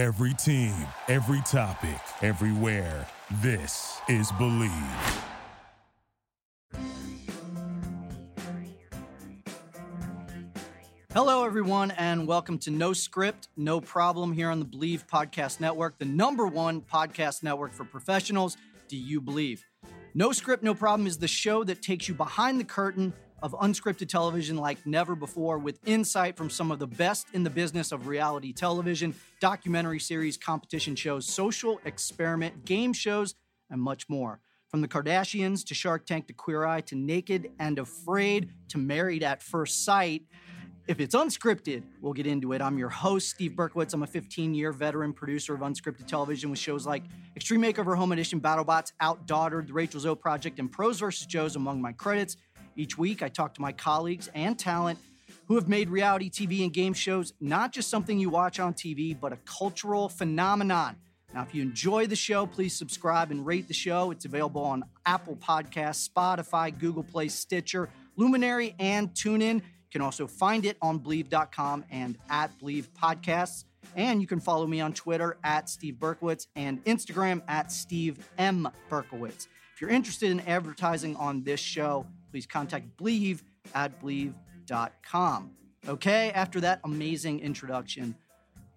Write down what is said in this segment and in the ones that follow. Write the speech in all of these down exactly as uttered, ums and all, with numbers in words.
Every team, every topic, everywhere. This is Bleav. Hello, everyone, and welcome to No Script, No Problem here on the Bleav Podcast Network, the number one podcast network for professionals. Do you Bleav? No Script, No Problem is the show that takes you behind the curtain of unscripted television like never before with insight from some of the best in the business of reality television, documentary series, competition shows, social experiment, game shows, and much more. From the Kardashians to Shark Tank to Queer Eye to Naked and Afraid to Married at First Sight. If it's unscripted, we'll get into it. I'm your host, Steve Berkowitz. I'm a fifteen-year veteran producer of unscripted television with shows like Extreme Makeover Home Edition, BattleBots, Outdaughtered, The Rachel Zoe Project, and Pros versus. Joes among my credits. Each week, I talk to my colleagues and talent who have made reality T V and game shows not just something you watch on T V, but a cultural phenomenon. Now, if you enjoy the show, please subscribe and rate the show. It's available on Apple Podcasts, Spotify, Google Play, Stitcher, Luminary, and TuneIn. You can also find it on Bleav dot com and at Bleav Podcasts. And you can follow me on Twitter at Steve Berkowitz and Instagram at Steve M. Berkowitz. If you're interested in advertising on this show, please contact Bleav at Bleav dot com. Okay, after that amazing introduction,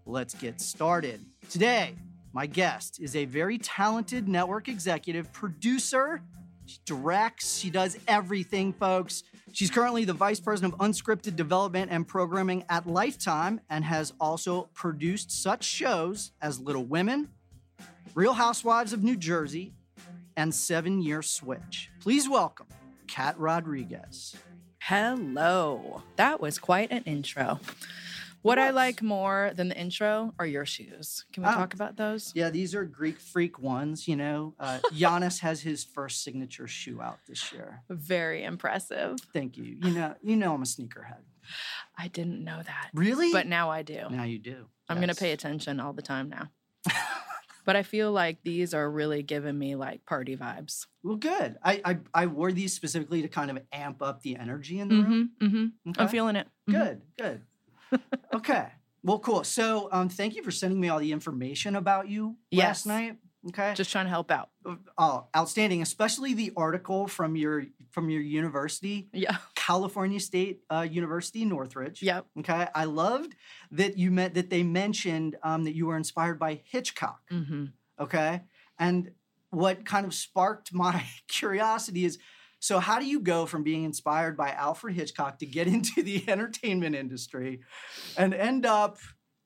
let's get started. Today, my guest is a very talented network executive, producer. She directs. She does everything, folks. She's currently the vice president of unscripted development and programming at Lifetime and has also produced such shows as Little Women, Real Housewives of New Jersey, and Seven Year Switch. Please welcome Kat Rodriguez. Hello. That was quite an intro. What yes. I like more than the intro are your shoes. Can we oh. talk about those? Yeah, these are Greek freak ones, you know. Uh, Giannis has his first signature shoe out this year. Very impressive. Thank you. You know, you know I'm a sneakerhead. I didn't know that. Really? But now I do. Now you do. I'm yes. going to pay attention all the time now. But I feel like these are really giving me, like, party vibes. Well, good. I I, I wore these specifically to kind of amp up the energy in the mm-hmm, room. Mm-hmm. Okay. I'm feeling it. Good, mm-hmm. good. Okay. Well, cool. So um, thank you for sending me all the information about you yes. last night. Okay. Just trying to help out. Oh, outstanding. Especially the article from your from your university. Yeah. California State uh, University, Northridge. Yep. Okay. I loved that you meant that they mentioned um, that you were inspired by Hitchcock. Mm-hmm. Okay. And what kind of sparked my curiosity is, so how do you go from being inspired by Alfred Hitchcock to get into the entertainment industry and end up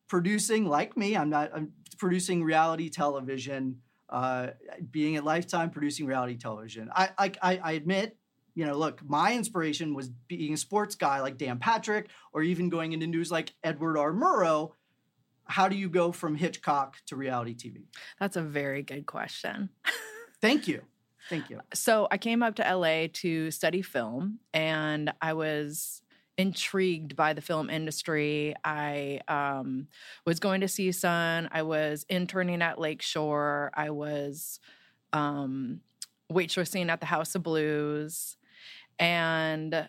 producing, like me, I'm not I'm producing reality television, uh, being at Lifetime, producing reality television. I, I I admit, you know, look, my inspiration was being a sports guy like Dan Patrick or even going into news like Edward R. Murrow. How do you go from Hitchcock to reality T V? That's a very good question. Thank you. Thank you. So I came up to L A to study film, and I was intrigued by the film industry. I um, was going to C S U N. I was interning at Lakeshore. I was um, waitressing at the House of Blues. And,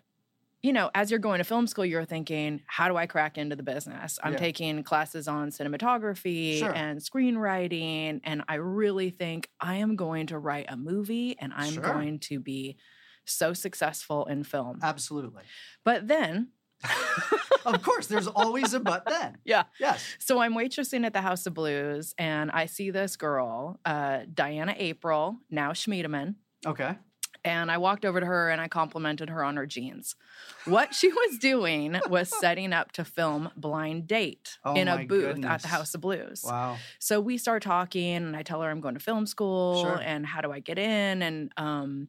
you know, as you're going to film school, you're thinking, how do I crack into the business? I'm yeah. taking classes on cinematography sure. and screenwriting, and I really think I am going to write a movie, and I'm sure. going to be so successful in film. Absolutely. But then... Of course, there's always a but then. Yeah. Yes. So I'm waitressing at the House of Blues, and I see this girl, uh, Diana April, now Schmiedemann. Okay. And I walked over to her and I complimented her on her jeans. What she was doing was setting up to film Blind Date oh in a booth goodness. At the House of Blues. Wow. So we start talking and I tell her I'm going to film school sure. and how do I get in? And um,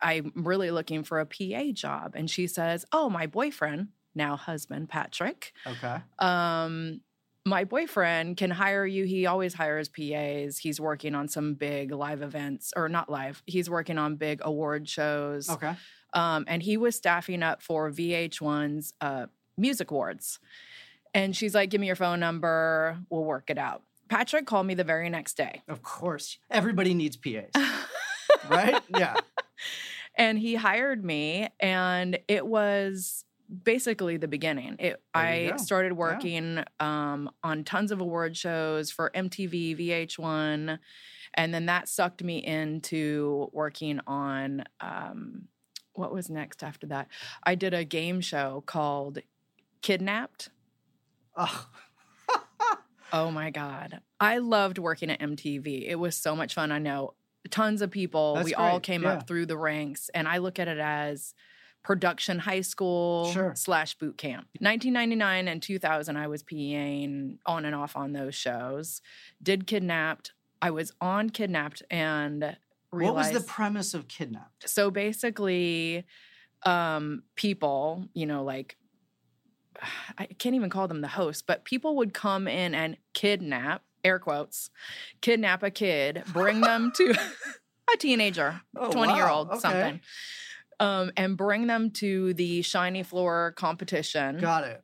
I'm really looking for a P A job. And she says, oh, my boyfriend, now husband, Patrick. Okay. Um, my boyfriend can hire you. He always hires P As. He's working on some big live events, or not live. He's working on big award shows. Okay. Um, and he was staffing up for V H one's uh, music awards. And she's like, give me your phone number. We'll work it out. Patrick called me the very next day. Of course. Everybody needs P As. Right? Yeah. And he hired me, and it was basically the beginning. It, I started working yeah. um, on tons of award shows for M T V, V H one, and then that sucked me into working on um, what was next after that? I did a game show called Kidnapped. Oh. Oh, my God. I loved working at M T V. It was so much fun. I know tons of people. That's we great. all came yeah. up through the ranks, and I look at it as production high school sure. slash boot camp. nineteen ninety-nine and two thousand, I was PAing on and off on those shows. Did Kidnapped. I was on Kidnapped and realized— What was the premise of Kidnapped? So basically, um, people, you know, like— I can't even call them the host, but people would come in and kidnap, air quotes, kidnap a kid, bring them to a teenager, oh, twenty-year-old, wow. okay. something, um, and bring them to the shiny floor competition. Got it.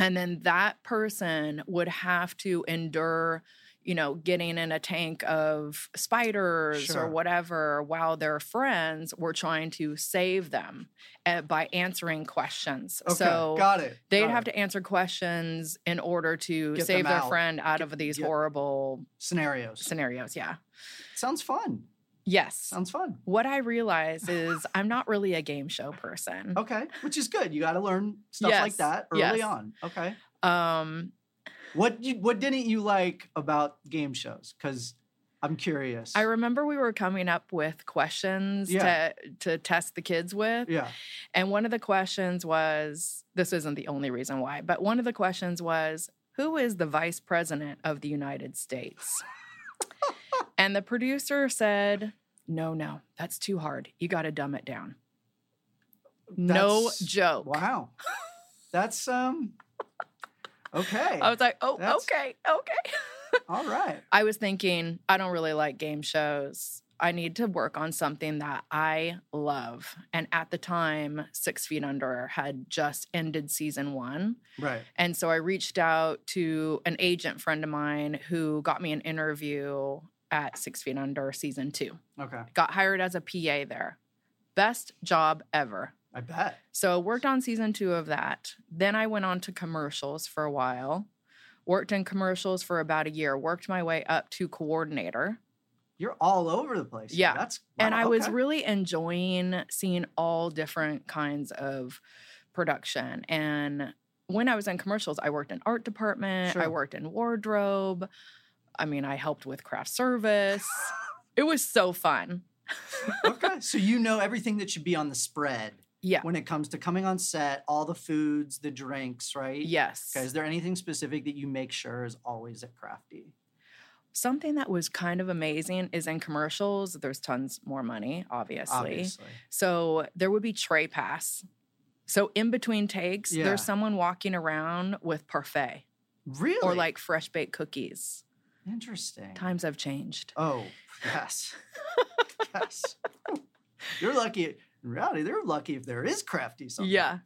And then that person would have to endure, you know, getting in a tank of spiders sure. or whatever while their friends were trying to save them at, by answering questions. Okay, so got it. They'd got have it. to answer questions in order to get save their out. friend out get, of these get, horrible scenarios. Scenarios, yeah. Sounds fun. Yes. Sounds fun. What I realize is I'm not really a game show person. Okay, which is good. You got to learn stuff yes, like that early yes. on. Okay. Um. What you, what didn't you like about game shows? Because I'm curious. I remember we were coming up with questions yeah. to to test the kids with. Yeah. And one of the questions was, this isn't the only reason why, but one of the questions was, who is the vice president of the United States? And the producer said, no, no, that's too hard. You got to dumb it down. That's, no joke. Wow. That's... um. Okay. I was like, oh, That's... okay, okay. All right. I was thinking, I don't really like game shows. I need to work on something that I love. And at the time, Six Feet Under had just ended season one. Right. And so I reached out to an agent friend of mine who got me an interview at Six Feet Under season two. Okay. Got hired as a P A there. Best job ever. I bet. So worked on season two of that. Then I went on to commercials for a while. Worked in commercials for about a year. Worked my way up to coordinator. You're all over the place. Yeah. That's wow, and I okay. was really enjoying seeing all different kinds of production. And when I was in commercials, I worked in art department. Sure. I worked in wardrobe. I mean, I helped with craft service. It was so fun. Okay. So you know everything that should be on the spread. Yeah. When it comes to coming on set, all the foods, the drinks, right? Yes. Okay, is there anything specific that you make sure is always at Crafty? Something that was kind of amazing is in commercials, there's tons more money, obviously. Obviously. So there would be tray pass. So in between takes, yeah. there's someone walking around with parfait. Really? Or like fresh baked cookies. Interesting. Times have changed. Oh, yes. Yes. You're lucky. In reality, they're lucky if there is Crafty sometimes. Yeah.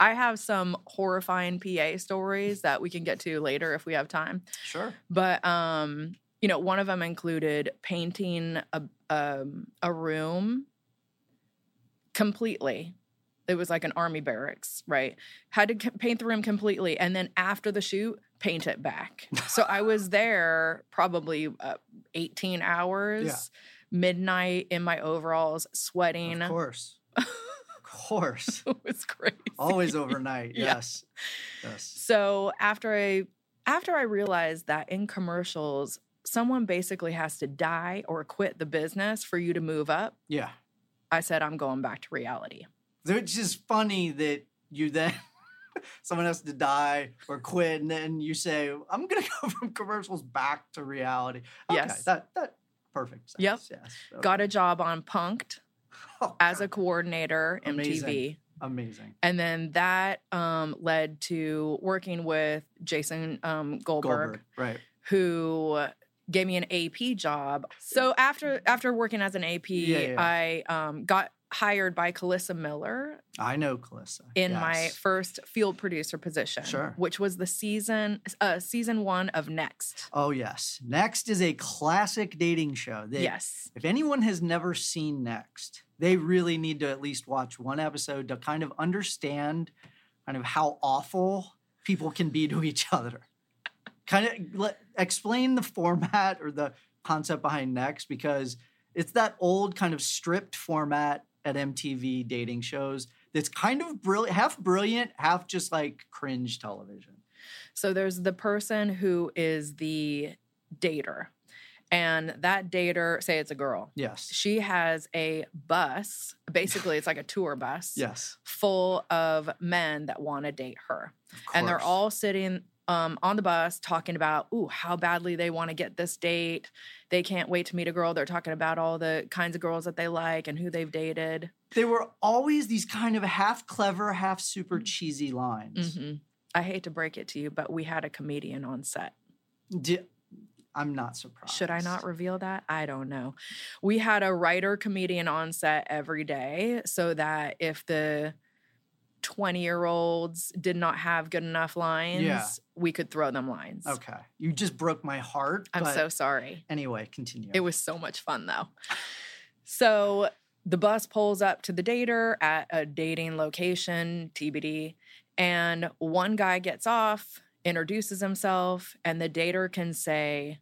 I have some horrifying P A stories that we can get to later if we have time. Sure. But, um, you know, one of them included painting a, um, a room completely. It was like an army barracks, right? Had to c- paint the room completely. And then after the shoot, paint it back. So I was there probably uh, eighteen hours, yeah. midnight in my overalls, sweating. Of course. course. It was crazy. Always overnight. Yeah. Yes. Yes. So after I after I realized that in commercials, someone basically has to die or quit the business for you to move up. Yeah. I said, I'm going back to reality. Which is funny that you then someone has to die or quit, and then you say, I'm going to go from commercials back to reality. Okay, yes. That that perfect sense. Yep. Yes. Okay. Got a job on Punk'd. Oh, as a coordinator, amazing. M T V. Amazing. And then that um, led to working with Jason um, Goldberg, Goldberg, right? Who gave me an A P job. So after after working as an A P, yeah, yeah. I um, got hired by Calissa Miller. I know Calissa. In yes. my first field producer position, sure. which was the season uh, season one of Next. Oh, yes. Next is a classic dating show. They, yes. If anyone has never seen Next, they really need to at least watch one episode to kind of understand kind of how awful people can be to each other. Kind of let, explain the format or the concept behind Next, because it's that old kind of stripped format at M T V dating shows that's kind of brilliant, half brilliant, half just like cringe television. So there's the person who is the dater, and that dater, say it's a girl. Yes. She has a bus. Basically, it's like a tour bus. Yes. Full of men that want to date her. Of course. And they're all sitting um, on the bus talking about, ooh, how badly they want to get this date. They can't wait to meet a girl. They're talking about all the kinds of girls that they like and who they've dated. They were always these kind of half clever, half super cheesy lines. Mm-hmm. I hate to break it to you, but we had a comedian on set. Did, I'm not surprised. Should I not reveal that? I don't know. We had a writer comedian on set every day so that if the twenty-year-olds did not have good enough lines, yeah. we could throw them lines. Okay. You just broke my heart. I'm so sorry. Anyway, continue. It was so much fun, though. So the bus pulls up to the dater at a dating location, T B D. And one guy gets off, introduces himself, and the dater can say,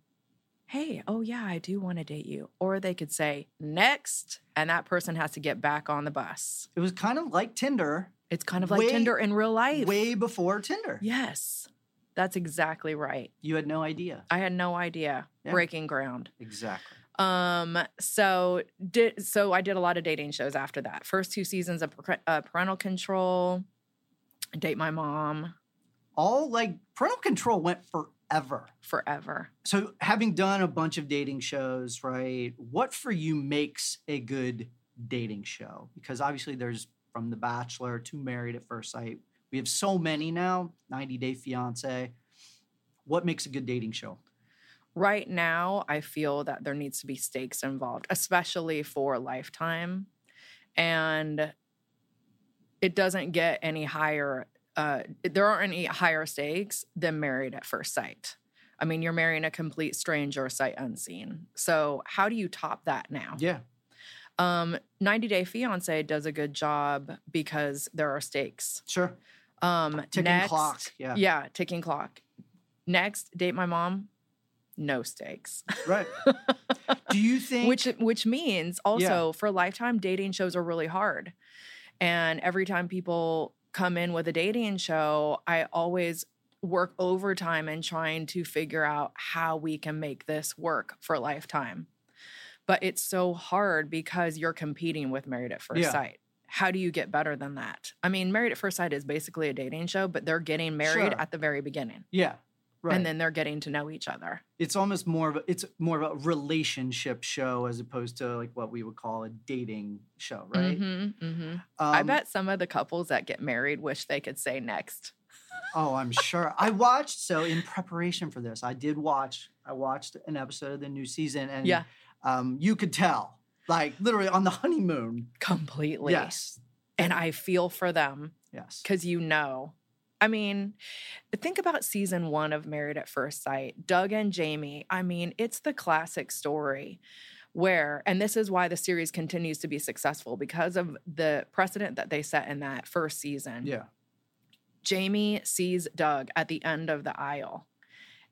hey, oh, yeah, I do want to date you. Or they could say, next, and that person has to get back on the bus. It was kind of like Tinder. It's kind of like way, Tinder in real life. Way before Tinder. Yes. That's exactly right. You had no idea. I had no idea. Yeah. Breaking ground. Exactly. Um, so did so I did a lot of dating shows after that. First two seasons of uh, Parental Control, Date My Mom. All like Parental Control went forever. Forever. So having done a bunch of dating shows, right, what for you makes a good dating show? Because obviously there's from The Bachelor to Married at First Sight. We have so many now, ninety day fiance. What makes a good dating show? Right now, I feel that there needs to be stakes involved, especially for Lifetime. And it doesn't get any higher. Uh, there aren't any higher stakes than Married at First Sight. I mean, you're marrying a complete stranger sight unseen. So how do you top that now? Yeah. Um, ninety day fiance does a good job because there are stakes. Sure. Um, ticking next, clock. Yeah. Yeah, ticking clock. Next, Date My Mom. No stakes. Right. Do you think? Which which means also yeah. for Lifetime, dating shows are really hard. And every time people come in with a dating show, I always work overtime in trying to figure out how we can make this work for Lifetime. But it's so hard because you're competing with Married at First yeah. Sight. How do you get better than that? I mean, Married at First Sight is basically a dating show, but they're getting married sure. at the very beginning. Yeah. Right. And then they're getting to know each other. It's almost more of a, it's more of a relationship show as opposed to like what we would call a dating show, right? Mm-hmm, mm-hmm. Um, I bet some of the couples that get married wish they could say next. Oh, I'm sure. I watched, so in preparation for this, I did watch, I watched an episode of the new season and yeah. um, you could tell, like literally on the honeymoon. Completely. Yes. And I feel for them. Yes. Because you know. I mean, think about season one of Married at First Sight. Doug and Jamie, I mean, it's the classic story where, and this is why the series continues to be successful because of the precedent that they set in that first season. Yeah. Jamie sees Doug at the end of the aisle,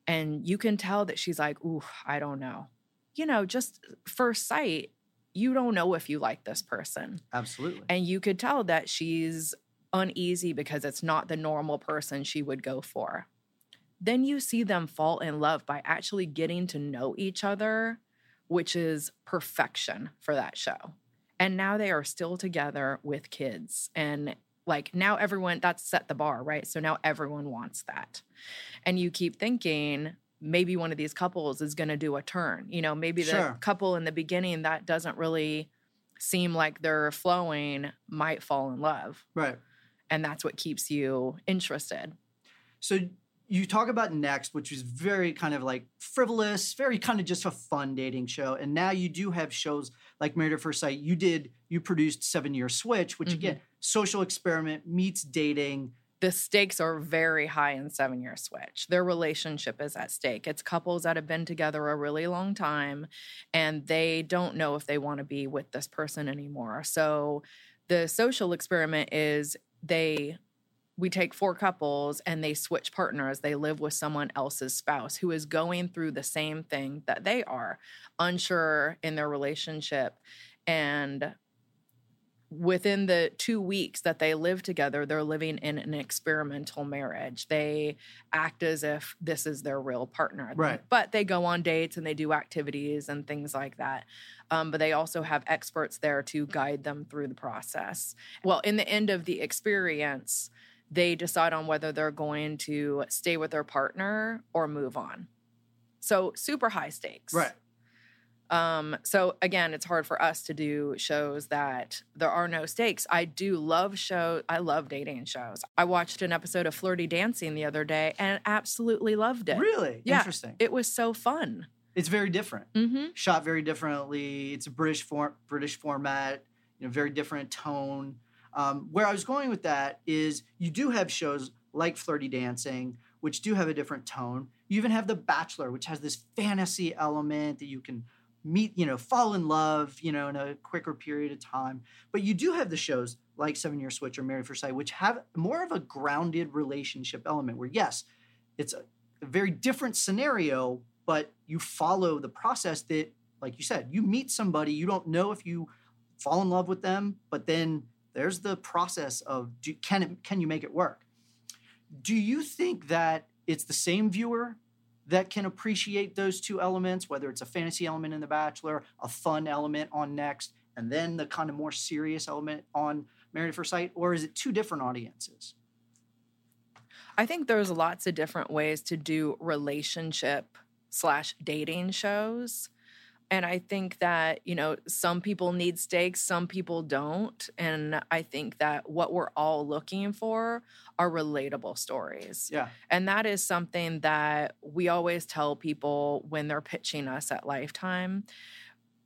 and you can tell that she's like, ooh, I don't know. You know, just first sight, you don't know if you like this person. Absolutely. And you could tell that she's uneasy because it's not the normal person she would go for. Then you see them fall in love by actually getting to know each other, which is perfection for that show. And now they are still together with kids. And like now everyone, that's set the bar, right? So now everyone wants that. And you keep thinking maybe one of these couples is going to do a turn. You know, maybe the sure. couple in the beginning that doesn't really seem like they're flowing might fall in love. Right. And that's what keeps you interested. So you talk about Next, which was very kind of like frivolous, very kind of just a fun dating show. And now you do have shows like Married at First Sight. You did, you produced Seven Year Switch, which mm-hmm. again, social experiment meets dating. The stakes are very high in Seven Year Switch. Their relationship is at stake. It's couples that have been together a really long time, and they don't know if they want to be with this person anymore. So the social experiment is they we take four couples and they switch partners. They live with someone else's spouse who is going through the same thing that they are, unsure in their relationship. And within the two weeks that they live together, they're living in an experimental marriage. They act as if this is their real partner. Right. But they go on dates and they do activities and things like that. Um, but they also have experts there to guide them through the process. Well, in the end of the experience, they decide on whether they're going to stay with their partner or move on. So super high stakes. Right. Um, so again, it's hard for us to do shows that there are no stakes. I do love shows. I love dating shows. I watched an episode of Flirty Dancing the other day and absolutely loved it. Really? Yeah. Interesting. It was so fun. It's very different. Mm-hmm. Shot very differently. It's a British form, British format, you know, very different tone. Um, where I was going with that is you do have shows like Flirty Dancing, which do have a different tone. You even have The Bachelor, which has this fantasy element that you can meet, you know, fall in love, you know, in a quicker period of time. But you do have the shows like Seven Year Switch or Married at First Sight, which have more of a grounded relationship element where, yes, it's a, a very different scenario, but you follow the process that, like you said, you meet somebody, you don't know if you fall in love with them, but then there's the process of do, can it, can you make it work? Do you think that it's the same viewer that can appreciate those two elements, whether it's a fantasy element in The Bachelor, a fun element on Next, and then the kind of more serious element on Married at First Sight, or is it two different audiences? I think there's lots of different ways to do relationship slash dating shows. And I think that, you know, some people need stakes, some people don't. And I think that what we're all looking for are relatable stories. Yeah. And that is something that we always tell people when they're pitching us at Lifetime.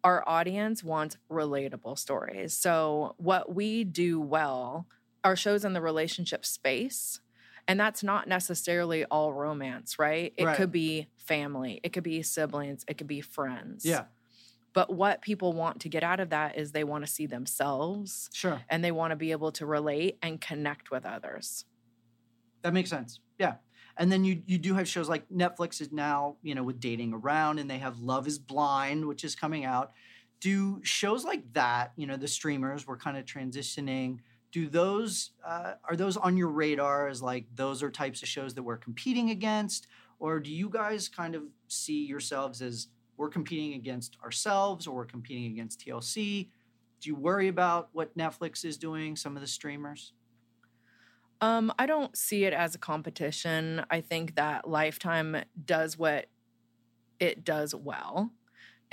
Our audience wants relatable stories. So what we do well are shows in the relationship space. And that's not necessarily all romance, right? It right. could be family. It could be siblings. It could be friends. Yeah. But what people want to get out of that is they want to see themselves. Sure. And they want to be able to relate and connect with others. That makes sense. Yeah. And then you you do have shows like Netflix is now, you know, with Dating Around, and they have Love Is Blind, which is coming out. Do shows like that, you know, the streamers were kind of transitioning – Do those, uh, are those on your radar as like those are types of shows that we're competing against? Or do you guys kind of see yourselves as we're competing against ourselves or we're competing against T L C? Do you worry about what Netflix is doing, some of the streamers? Um, I don't see it as a competition. I think that Lifetime does what it does well.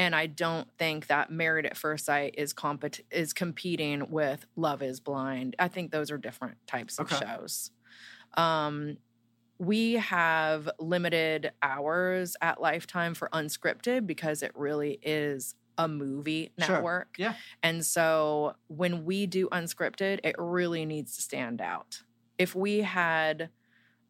And I don't think that Married at First Sight is compet- is competing with Love Is Blind. I think those are different types okay. of shows. Um, we have limited hours at Lifetime for unscripted because it really is a movie network. Sure. Yeah. And so when we do unscripted, it really needs to stand out. If we had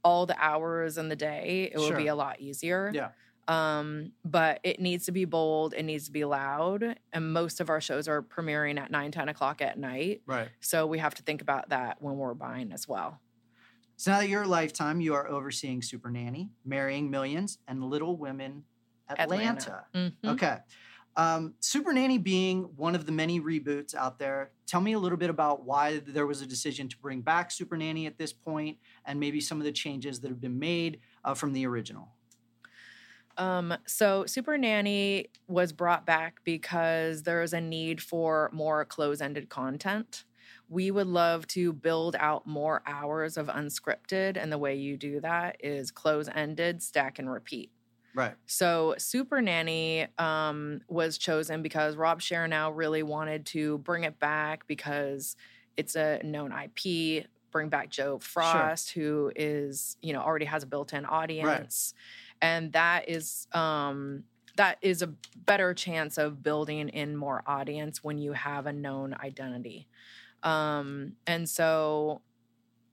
all the hours in the day, it sure. would be a lot easier. Yeah. Um, but it needs to be bold. It needs to be loud. And most of our shows are premiering at nine, ten o'clock at night. Right. So we have to think about that when we're buying as well. So now that you're at Lifetime, you are overseeing Super Nanny, Marrying Millions, and Little Women Atlanta. Atlanta. Mm-hmm. Okay. Um, Super Nanny being one of the many reboots out there. Tell me a little bit about why there was a decision to bring back Super Nanny at this point and maybe some of the changes that have been made uh, from the original. Um, so Super Nanny was brought back because there is a need for more close-ended content. We would love to build out more hours of unscripted, and the way you do that is close-ended, stack, and repeat. Right. So Super Nanny um, was chosen because Rob Chernow really wanted to bring it back because it's a known I P, bring back Joe Frost, sure. who is, you know, already has a built-in audience. Right. And that is um, that is a better chance of building in more audience when you have a known identity. Um, and so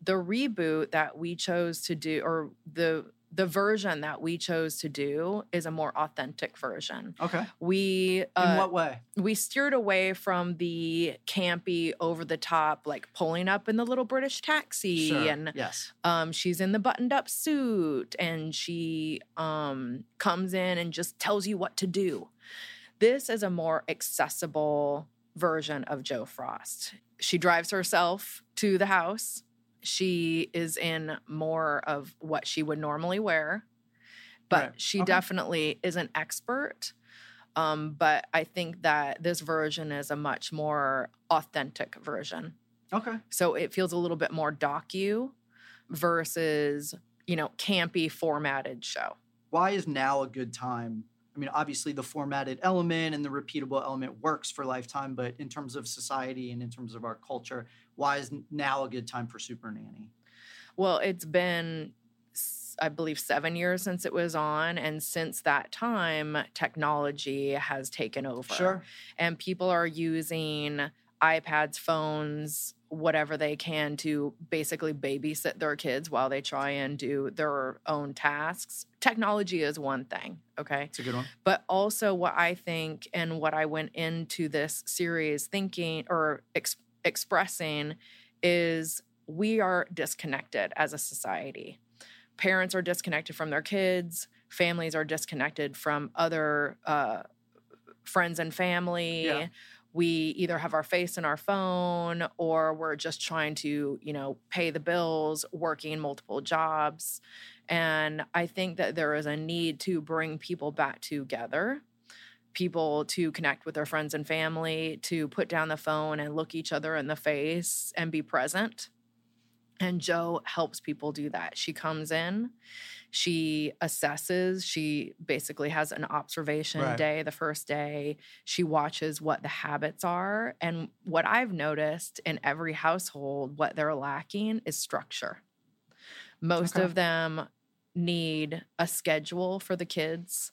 the reboot that we chose to do, or the the version that we chose to do is a more authentic version. Okay. We uh, in what way? We steered away from the campy, over the top, like pulling up in the little British taxi, sure. and yes, um, she's in the buttoned up suit, and she um, comes in and just tells you what to do. This is a more accessible version of Joe Frost. She drives herself to the house. She is in more of what she would normally wear, but right. she okay. definitely is an expert. Um, but I think that this version is a much more authentic version. Okay. So it feels a little bit more docu versus, you know, campy formatted show. Why is now a good time? I mean, obviously the formatted element and the repeatable element works for Lifetime, but in terms of society and in terms of our culture, why is now a good time for Super Nanny? Well, it's been, I Bleav, seven years since it was on. And since that time, technology has taken over. Sure. And people are using iPads, phones, whatever they can to basically babysit their kids while they try and do their own tasks. Technology is one thing, okay? It's a good one. But also what I think and what I went into this series thinking or ex- expressing is we are disconnected as a society. Parents are disconnected from their kids. Families are disconnected from other uh, friends and family. Yeah. We either have our face in our phone or we're just trying to, you know, pay the bills, working multiple jobs. And I think that there is a need to bring people back together, people to connect with their friends and family, to put down the phone and look each other in the face and be present. And Jo helps people do that. She comes in, she assesses, she basically has an observation right. day the first day. She watches what the habits are. And what I've noticed in every household, what they're lacking is structure. Most okay. of them need a schedule for the kids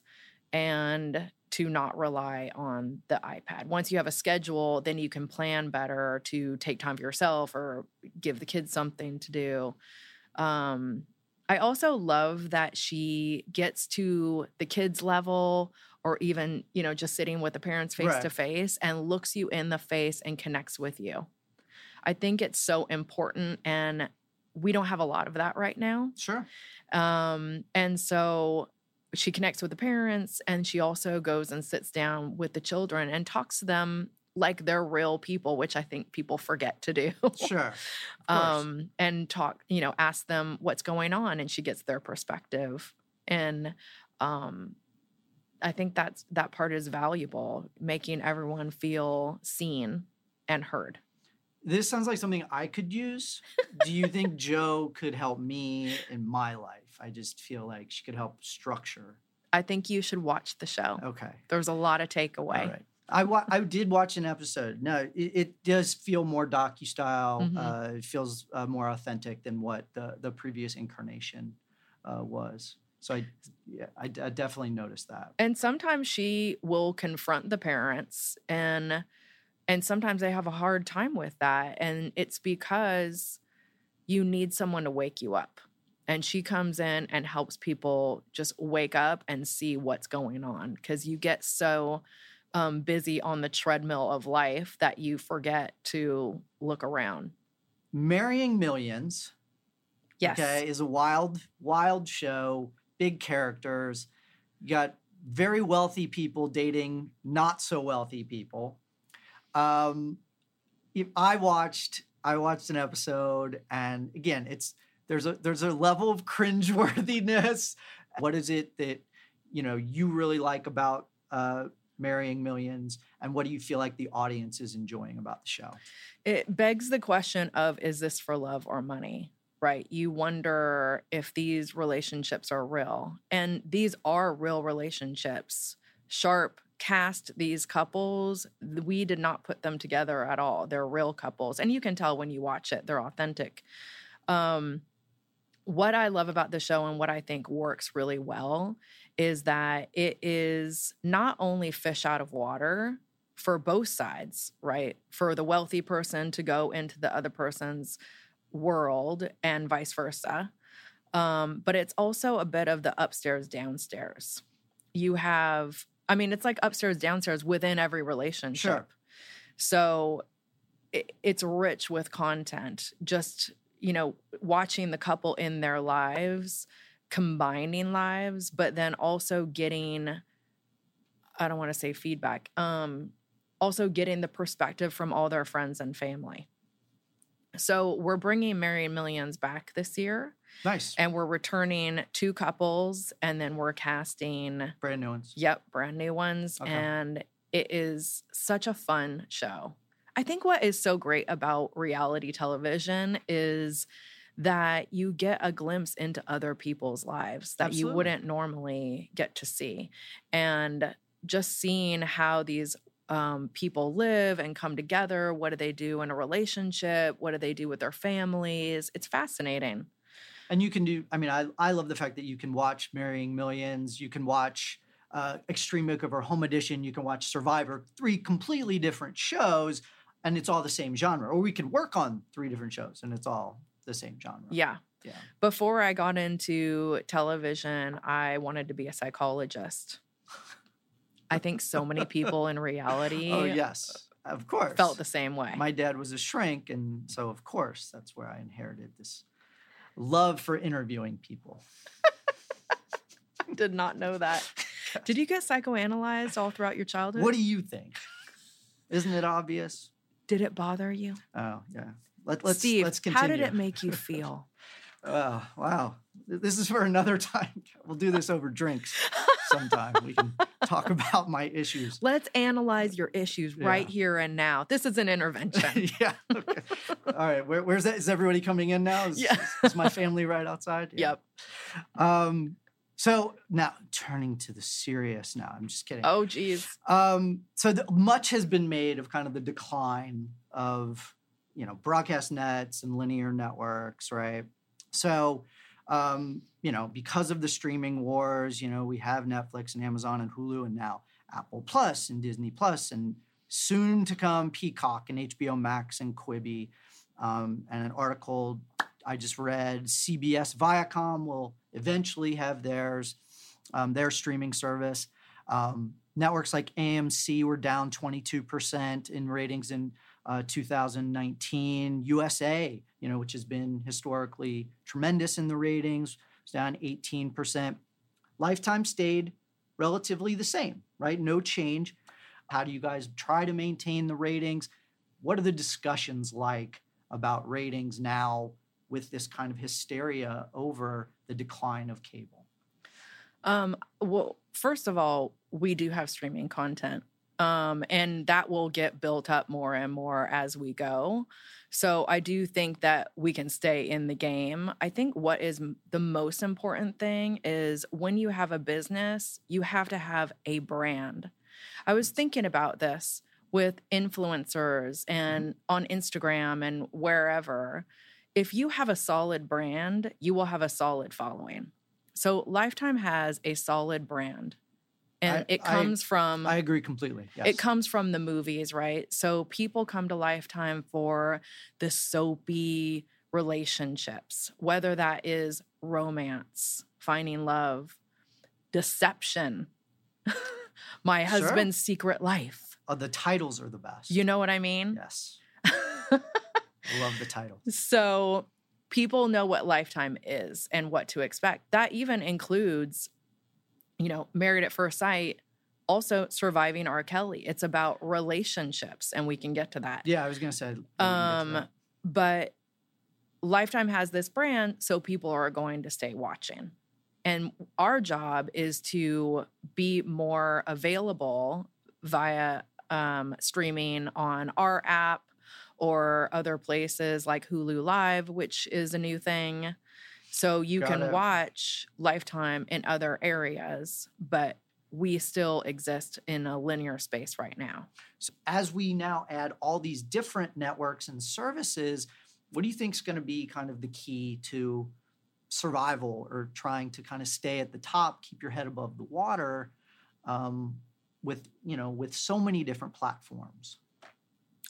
and to not rely on the iPad. Once you have a schedule, then you can plan better to take time for yourself or give the kids something to do. Um, I also love that she gets to the kids' level or even, you know, just sitting with the parents face to face and looks you in the face and connects with you. I think it's so important, and we don't have a lot of that right now. Sure. Um, and so she connects with the parents, and she also goes and sits down with the children and talks to them like they're real people, which I think people forget to do. Sure. Um, and talk, you know, ask them what's going on, and she gets their perspective. And um, I think that's that part is valuable, making everyone feel seen and heard. This sounds like something I could use. Do you think Jo could help me in my life? I just feel like she could help structure. I think you should watch the show. Okay. There's a lot of takeaway. All right. I, wa- I did watch an episode. No, it, it does feel more docu-style. Mm-hmm. Uh, it feels uh, more authentic than what the, the previous incarnation uh, was. So I, yeah, I, I definitely noticed that. And sometimes she will confront the parents and... And sometimes they have a hard time with that. And it's because you need someone to wake you up. And she comes in and helps people just wake up and see what's going on. Because you get so um, busy on the treadmill of life that you forget to look around. Marrying Millions. Yes. Okay, is a wild, wild show, big characters. You got very wealthy people dating not so wealthy people. Um, if I watched, I watched an episode, and again, it's, there's a, there's a level of cringeworthiness. What is it that, you know, you really like about, uh, Marrying Millions, and what do you feel like the audience is enjoying about the show? It begs the question of, is this for love or money? Right? You wonder if these relationships are real, and these are real relationships. Sharp cast these couples. We did not put them together at all. They're real couples. And you can tell when you watch it, they're authentic. Um, what I love about the show and what I think works really well is that it is not only fish out of water for both sides, right? For the wealthy person to go into the other person's world and vice versa. Um, but it's also a bit of the upstairs, downstairs. You have, I mean, it's like upstairs, downstairs within every relationship. Sure. So it, it's rich with content. Just, you know, watching the couple in their lives, combining lives, but then also getting, I don't want to say feedback, um, also getting the perspective from all their friends and family. So we're bringing Marrying Millions back this year. Nice. And we're returning two couples, and then we're casting... Brand new ones. Yep, brand new ones. Okay. And it is such a fun show. I think what is so great about reality television is that you get a glimpse into other people's lives that Absolutely. You wouldn't normally get to see. And just seeing how these... Um, people live and come together. What do they do in a relationship? What do they do with their families? It's fascinating. And you can do, I mean, I, I love the fact that you can watch Marrying Millions. You can watch uh, Extreme Makeover Home Edition. You can watch Survivor, three completely different shows, and it's all the same genre. Or we can work on three different shows, and it's all the same genre. Yeah. Yeah. Before I got into television, I wanted to be a psychologist. I think so many people in reality oh, yes. Of course. Felt the same way. My dad was a shrink, and so, of course, that's where I inherited this love for interviewing people. I did not know that. Did you get psychoanalyzed all throughout your childhood? What do you think? Isn't it obvious? Did it bother you? Oh, yeah. Let, let's, Steve, let's continue. How did it make you feel? Oh, wow. This is for another time. We'll do this over drinks sometime. We can talk about my issues. Let's analyze your issues yeah. right here and now. This is an intervention. yeah. Okay. All right. Where, where's that? Is everybody coming in now? Is, yeah. is, is my family right outside? Yeah. Yep. Um, so now turning to the serious now. I'm just kidding. Oh, geez. Um, so the, much has been made of kind of the decline of, you know, broadcast nets and linear networks, right? So, um, you know, because of the streaming wars, you know, we have Netflix and Amazon and Hulu and now Apple Plus and Disney Plus and soon to come Peacock and H B O Max and Quibi. Um, and an article I just read, C B S Viacom will eventually have theirs, um, their streaming service. Um, networks like A M C were down twenty-two percent in ratings in Uh, two thousand nineteen. U S A, you know, which has been historically tremendous in the ratings, was down eighteen percent. Lifetime stayed relatively the same, right? No change. How do you guys try to maintain the ratings? What are the discussions like about ratings now with this kind of hysteria over the decline of cable? Um, well, first of all, we do have streaming content. Um, and that will get built up more and more as we go. So I do think that we can stay in the game. I think what is m- the most important thing is when you have a business, you have to have a brand. I was thinking about this with influencers and on Instagram and wherever. If you have a solid brand, you will have a solid following. So Lifetime has a solid brand. And it comes I, from... I agree completely, yes. It comes from the movies, right? So people come to Lifetime for the soapy relationships, whether that is romance, finding love, deception, my husband's sure. secret life. Uh, the titles are the best. You know what I mean? Yes. I love the title. So people know what Lifetime is and what to expect. That even includes... you know, Married at First Sight, also Surviving R. Kelly. It's about relationships, and we can get to that. Yeah, I was going to say. Um, but Lifetime has this brand, so people are going to stay watching. And our job is to be more available via um, streaming on our app or other places like Hulu Live, which is a new thing. So you Got can it. watch Lifetime in other areas, but we still exist in a linear space right now. So as we now add all these different networks and services, what do you think is going to be kind of the key to survival or trying to kind of stay at the top, keep your head above the water um, with, you know, with so many different platforms?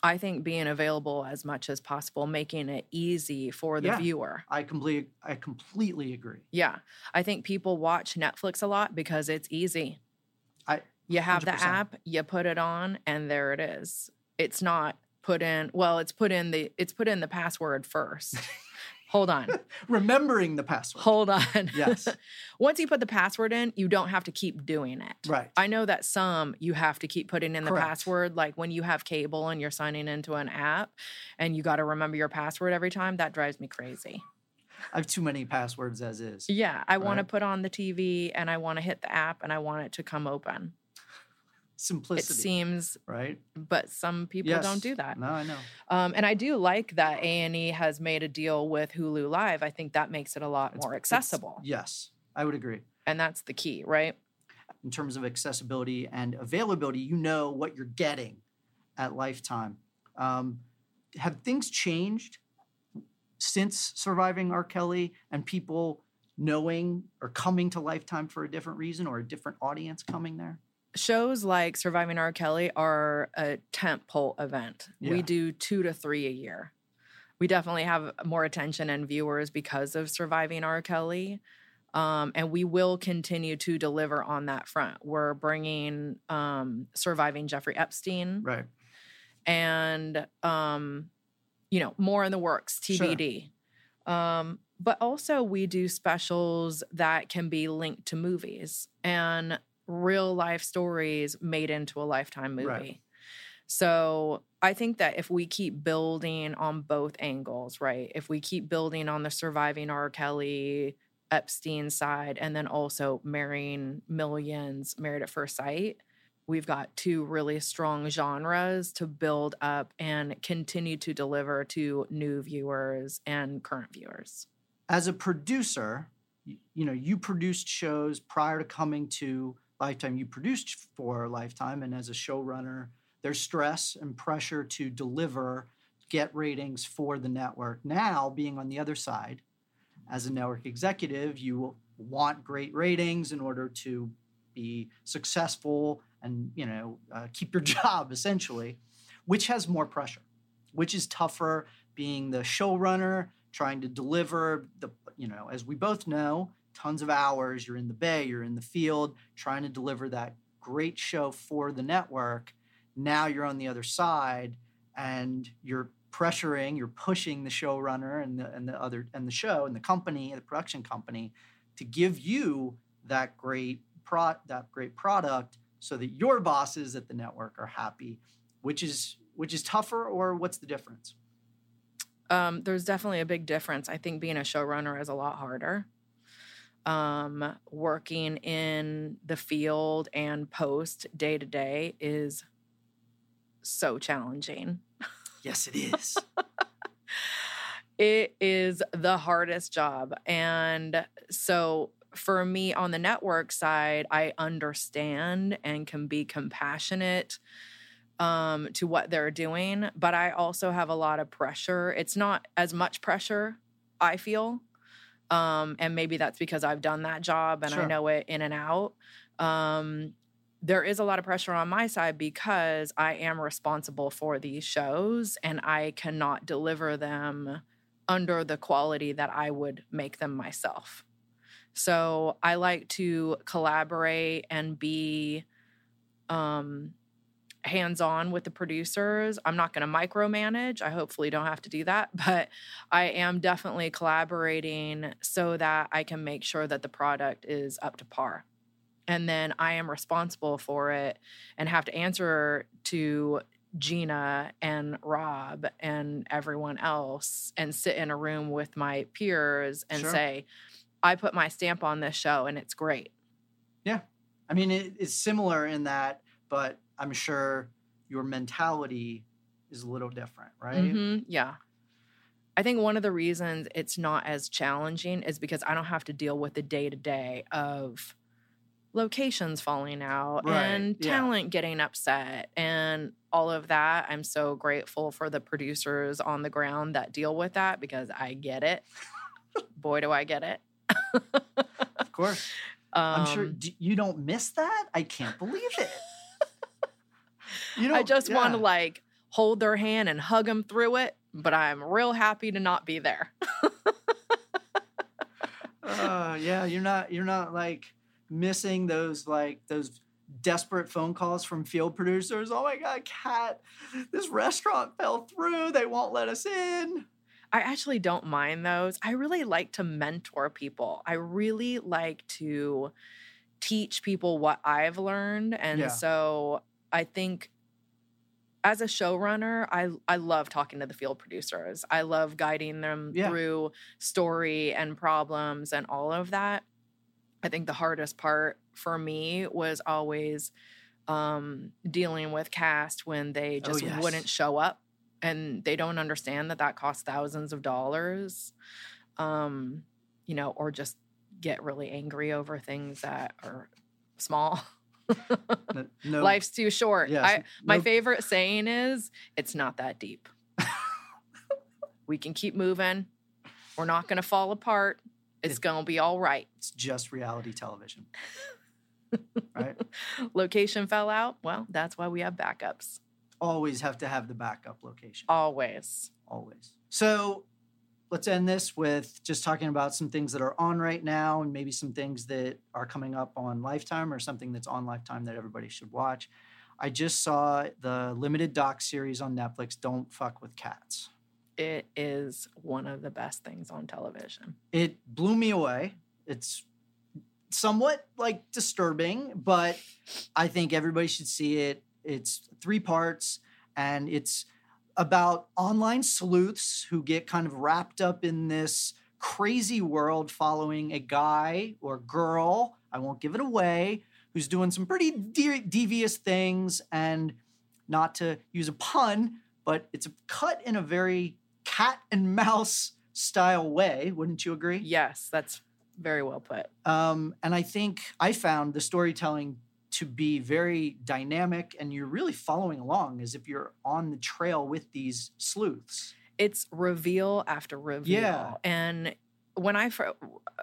I think being available as much as possible, making it easy for the yeah, viewer. I completely, I completely agree. Yeah. I think people watch Netflix a lot because it's easy. I You have one hundred percent. The app, you put it on, and there it is. It's not put in, well, it's put in the, it's put in the password first. Hold on. Remembering the password. Hold on. Yes. Once you put the password in, you don't have to keep doing it. Right. I know that some you have to keep putting in Correct. The password. Like when you have cable and you're signing into an app and you got to remember your password every time, that drives me crazy. I have too many passwords as is. Yeah. I right? want to put on the T V and I want to hit the app and I want it to come open. Simplicity. It seems, right? But some people yes. don't do that. No, I know. Um, and I do like that A and E has made a deal with Hulu Live. I think that makes it a lot it's, more accessible. Yes, I would agree. And that's the key, right? In terms of accessibility and availability, you know what you're getting at Lifetime. Um, have things changed since Surviving R. Kelly and people knowing or coming to Lifetime for a different reason or a different audience coming there? Shows like Surviving R. Kelly are a tentpole event. Yeah. We do two to three a year. We definitely have more attention and viewers because of Surviving R. Kelly. Um, and we will continue to deliver on that front. We're bringing um, Surviving Jeffrey Epstein. Right. And, um, you know, more in the works, T B D. Sure. Um, but also we do specials that can be linked to movies. And real life stories made into a Lifetime movie. Right. So I think that if we keep building on both angles, right? If we keep building on the Surviving R. Kelly, Epstein side, and then also Marrying Millions, Married at First Sight, we've got two really strong genres to build up and continue to deliver to new viewers and current viewers. As a producer, you know, you produced shows prior to coming to Lifetime, you produced for Lifetime, and as a showrunner, there's stress and pressure to deliver, get ratings for the network. Now, being on the other side, as a network executive, you want great ratings in order to be successful and, you know, uh, keep your job, essentially. Which has more pressure? Which is tougher, being the showrunner, trying to deliver the, you know, as we both know, tons of hours, you're in the bay, you're in the field, trying to deliver that great show for the network. Now you're on the other side and you're pressuring, you're pushing the showrunner and the and the other and the show and the company, the production company, to give you that great pro that great product so that your bosses at the network are happy, which is which is tougher, or what's the difference? Um, there's definitely a big difference. I think being a showrunner is a lot harder. Um, working in the field and post day to day is so challenging. Yes, it is. It is the hardest job. And so for me on the network side, I understand and can be compassionate Um, to what they're doing, but I also have a lot of pressure. It's not as much pressure, I feel, um, and maybe that's because I've done that job and sure. I know it in and out. Um, there is a lot of pressure on my side because I am responsible for these shows and I cannot deliver them under the quality that I would make them myself. So I like to collaborate and be um, hands-on with the producers. I'm not going to micromanage. I hopefully don't have to do that, but I am definitely collaborating so that I can make sure that the product is up to par. And then I am responsible for it and have to answer to Gina and Rob and everyone else and sit in a room with my peers and sure. say, I put my stamp on this show and it's great. Yeah. I mean, it, it's similar in that, but I'm sure your mentality is a little different, right? Mm-hmm. Yeah. I think one of the reasons it's not as challenging is because I don't have to deal with the day-to-day of locations falling out right. and talent yeah. getting upset and all of that. I'm so grateful for the producers on the ground that deal with that because I get it. Boy, do I get it. Of course. Um, I'm sure do, you don't miss that? I can't believe it. You know, I just yeah. want to like hold their hand and hug them through it, but I'm real happy to not be there. uh, yeah, you're not you're not like missing those like those desperate phone calls from field producers. Oh my God, Kat, this restaurant fell through. They won't let us in. I actually don't mind those. I really like to mentor people. I really like to teach people what I've learned. And yeah. so I think as a showrunner, I, I love talking to the field producers. I love guiding them yeah. through story and problems and all of that. I think the hardest part for me was always um, dealing with cast when they just oh, yes. wouldn't show up and they don't understand that that costs thousands of dollars, um, you know, or just get really angry over things that are small. no, no, Life's too short. Yes, I, my no. favorite saying is, it's not that deep. We can keep moving. We're not going to fall apart. It's going to be all right. It's just reality television. Right? Location fell out. Well, that's why we have backups. Always have to have the backup location. Always. Always. So let's end this with just talking about some things that are on right now and maybe some things that are coming up on Lifetime or something that's on Lifetime that everybody should watch. I just saw the limited doc series on Netflix, Don't Fuck with Cats. It is one of the best things on television. It blew me away. It's somewhat, like, disturbing, but I think everybody should see it. It's three parts, and it's about online sleuths who get kind of wrapped up in this crazy world following a guy or girl, I won't give it away, who's doing some pretty de- devious things, and not to use a pun, but it's cut in a very cat and mouse style way. Wouldn't you agree? Yes, that's very well put. Um, and I think I found the storytelling to be very dynamic, and you're really following along as if you're on the trail with these sleuths. It's reveal after reveal. Yeah. And when I, fr-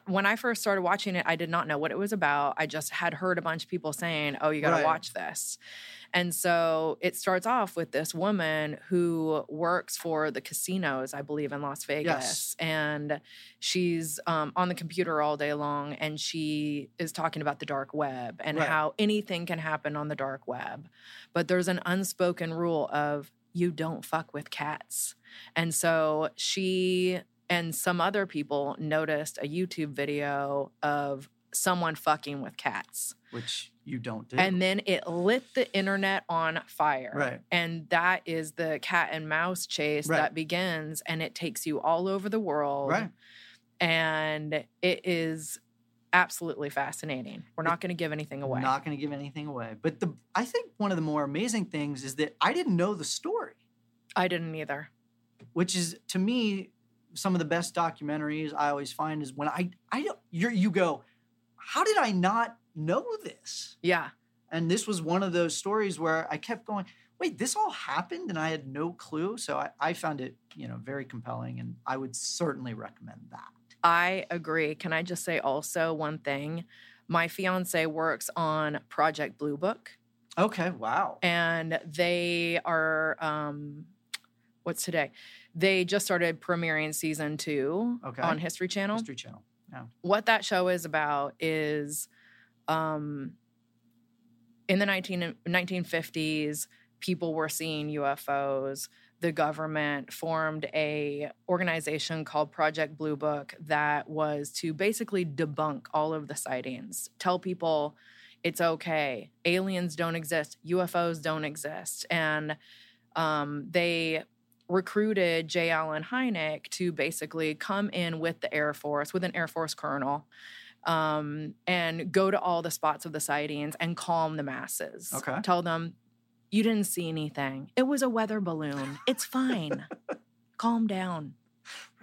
when I first started watching it, I did not know what it was about. I just had heard a bunch of people saying, oh, you got to right. watch this. And so it starts off with this woman who works for the casinos, I Bleav, in Las Vegas. Yes. And she's um, on the computer all day long, and she is talking about the dark web and right. how anything can happen on the dark web. But there's an unspoken rule of you don't fuck with cats. And so she... and some other people noticed a YouTube video of someone fucking with cats. Which you don't do. And then it lit the internet on fire. Right. And that is the cat and mouse chase right. that begins, and it takes you all over the world. Right. And it is absolutely fascinating. We're not going to give anything away. Not going to give anything away. But the I think one of the more amazing things is that I didn't know the story. I didn't either. Which is, to me... some of the best documentaries I always find is when I, I don't, you're, you go, how did I not know this? Yeah. And this was one of those stories where I kept going, wait, this all happened and I had no clue. So I, I found it, you know, very compelling, and I would certainly recommend that. I agree. Can I just say also one thing? My fiance works on Project Blue Book. Okay. Wow. And they are, um, what's today? They just started premiering season two okay. on History Channel. History Channel, yeah. What that show is about is um, in the nineteen, nineteen fifties, people were seeing U F Os. The government formed a organization called Project Blue Book that was to basically debunk all of the sightings, tell people it's okay, aliens don't exist, U F Os don't exist. And um, they... recruited Jay Allen Hynek to basically come in with the Air Force, with an Air Force colonel, um, and go to all the spots of the sightings and calm the masses. Okay. Tell them, you didn't see anything. It was a weather balloon. It's fine. Calm down.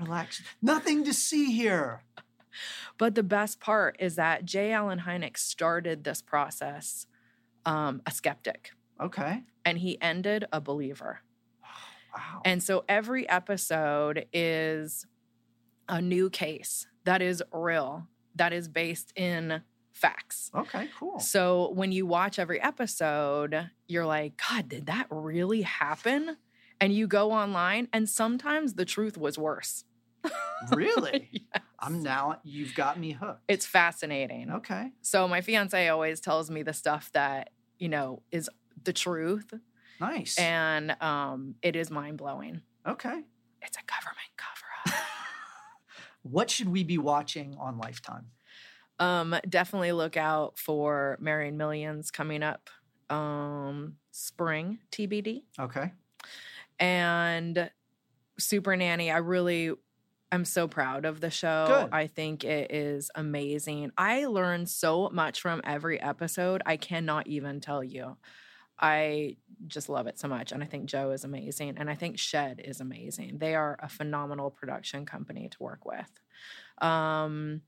Relax. Nothing to see here. But the best part is that Jay Allen Hynek started this process um, a skeptic. Okay. And he ended a believer. Wow. And so every episode is a new case that is real, that is based in facts. Okay, cool. So when you watch every episode, you're like, God, did that really happen? and you go online, and sometimes the truth was worse. Really? Yes. I'm now, you've got me hooked. It's fascinating. Okay. So my fiance always tells me the stuff that, you know, is the truth. Nice. And um, it is mind-blowing. Okay. It's a government cover-up. What should we be watching on Lifetime? Um, definitely look out for Marrying Millions coming up um, spring, T B D. Okay. And Super Nanny, I really am so proud of the show. Good. I think it is amazing. I learned so much from every episode. I cannot even tell you. I just love it so much. And I think Joe is amazing. And I think Shed is amazing. They are a phenomenal production company to work with. Um,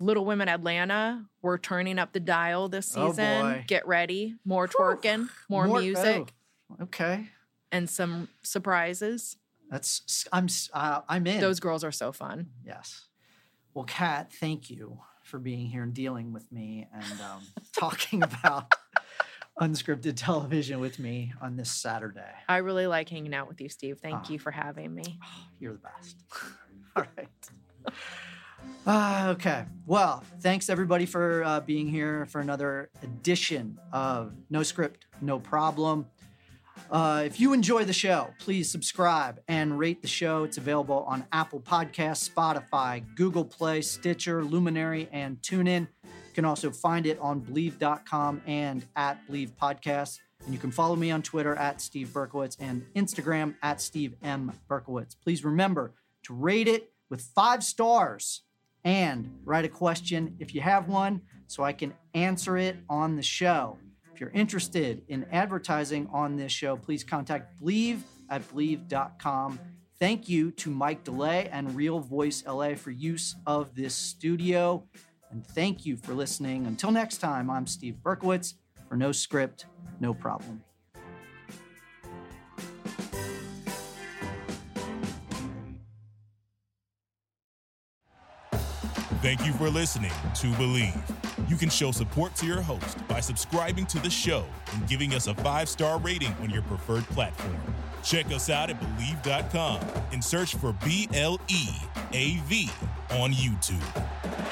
Little Women Atlanta, we're turning up the dial this season. Oh boy. Get ready. More twerking, more, more music. Oh, okay. And some surprises. That's I'm uh, I'm in. Those girls are so fun. Yes. Well, Kat, thank you for being here and dealing with me and um, talking about unscripted television with me on this Saturday. I really like hanging out with you, Steve. Thank uh, you for having me. Oh, you're the best. All right. Uh, okay. Well, thanks everybody for uh, being here for another edition of No Script, No Problem. Uh, if you enjoy the show, please subscribe and rate the show. It's available on Apple Podcasts, Spotify, Google Play, Stitcher, Luminary, and TuneIn. You can also find it on Bleav dot com and at Bleav Podcasts. And you can follow me on Twitter at Steve Berkowitz and Instagram at Steve M. Berkowitz. Please remember to rate it with five stars and write a question if you have one so I can answer it on the show. If you're interested in advertising on this show, please contact Bleav at Bleav dot com. Thank you to Mike DeLay and Real Voice L A for use of this studio. And thank you for listening. Until next time, I'm Steve Berkowitz for No Script, No Problem. Thank you for listening to Bleav. You can show support to your host by subscribing to the show and giving us a five-star rating on your preferred platform. Check us out at Bleav dot com and search for B L E A V on YouTube.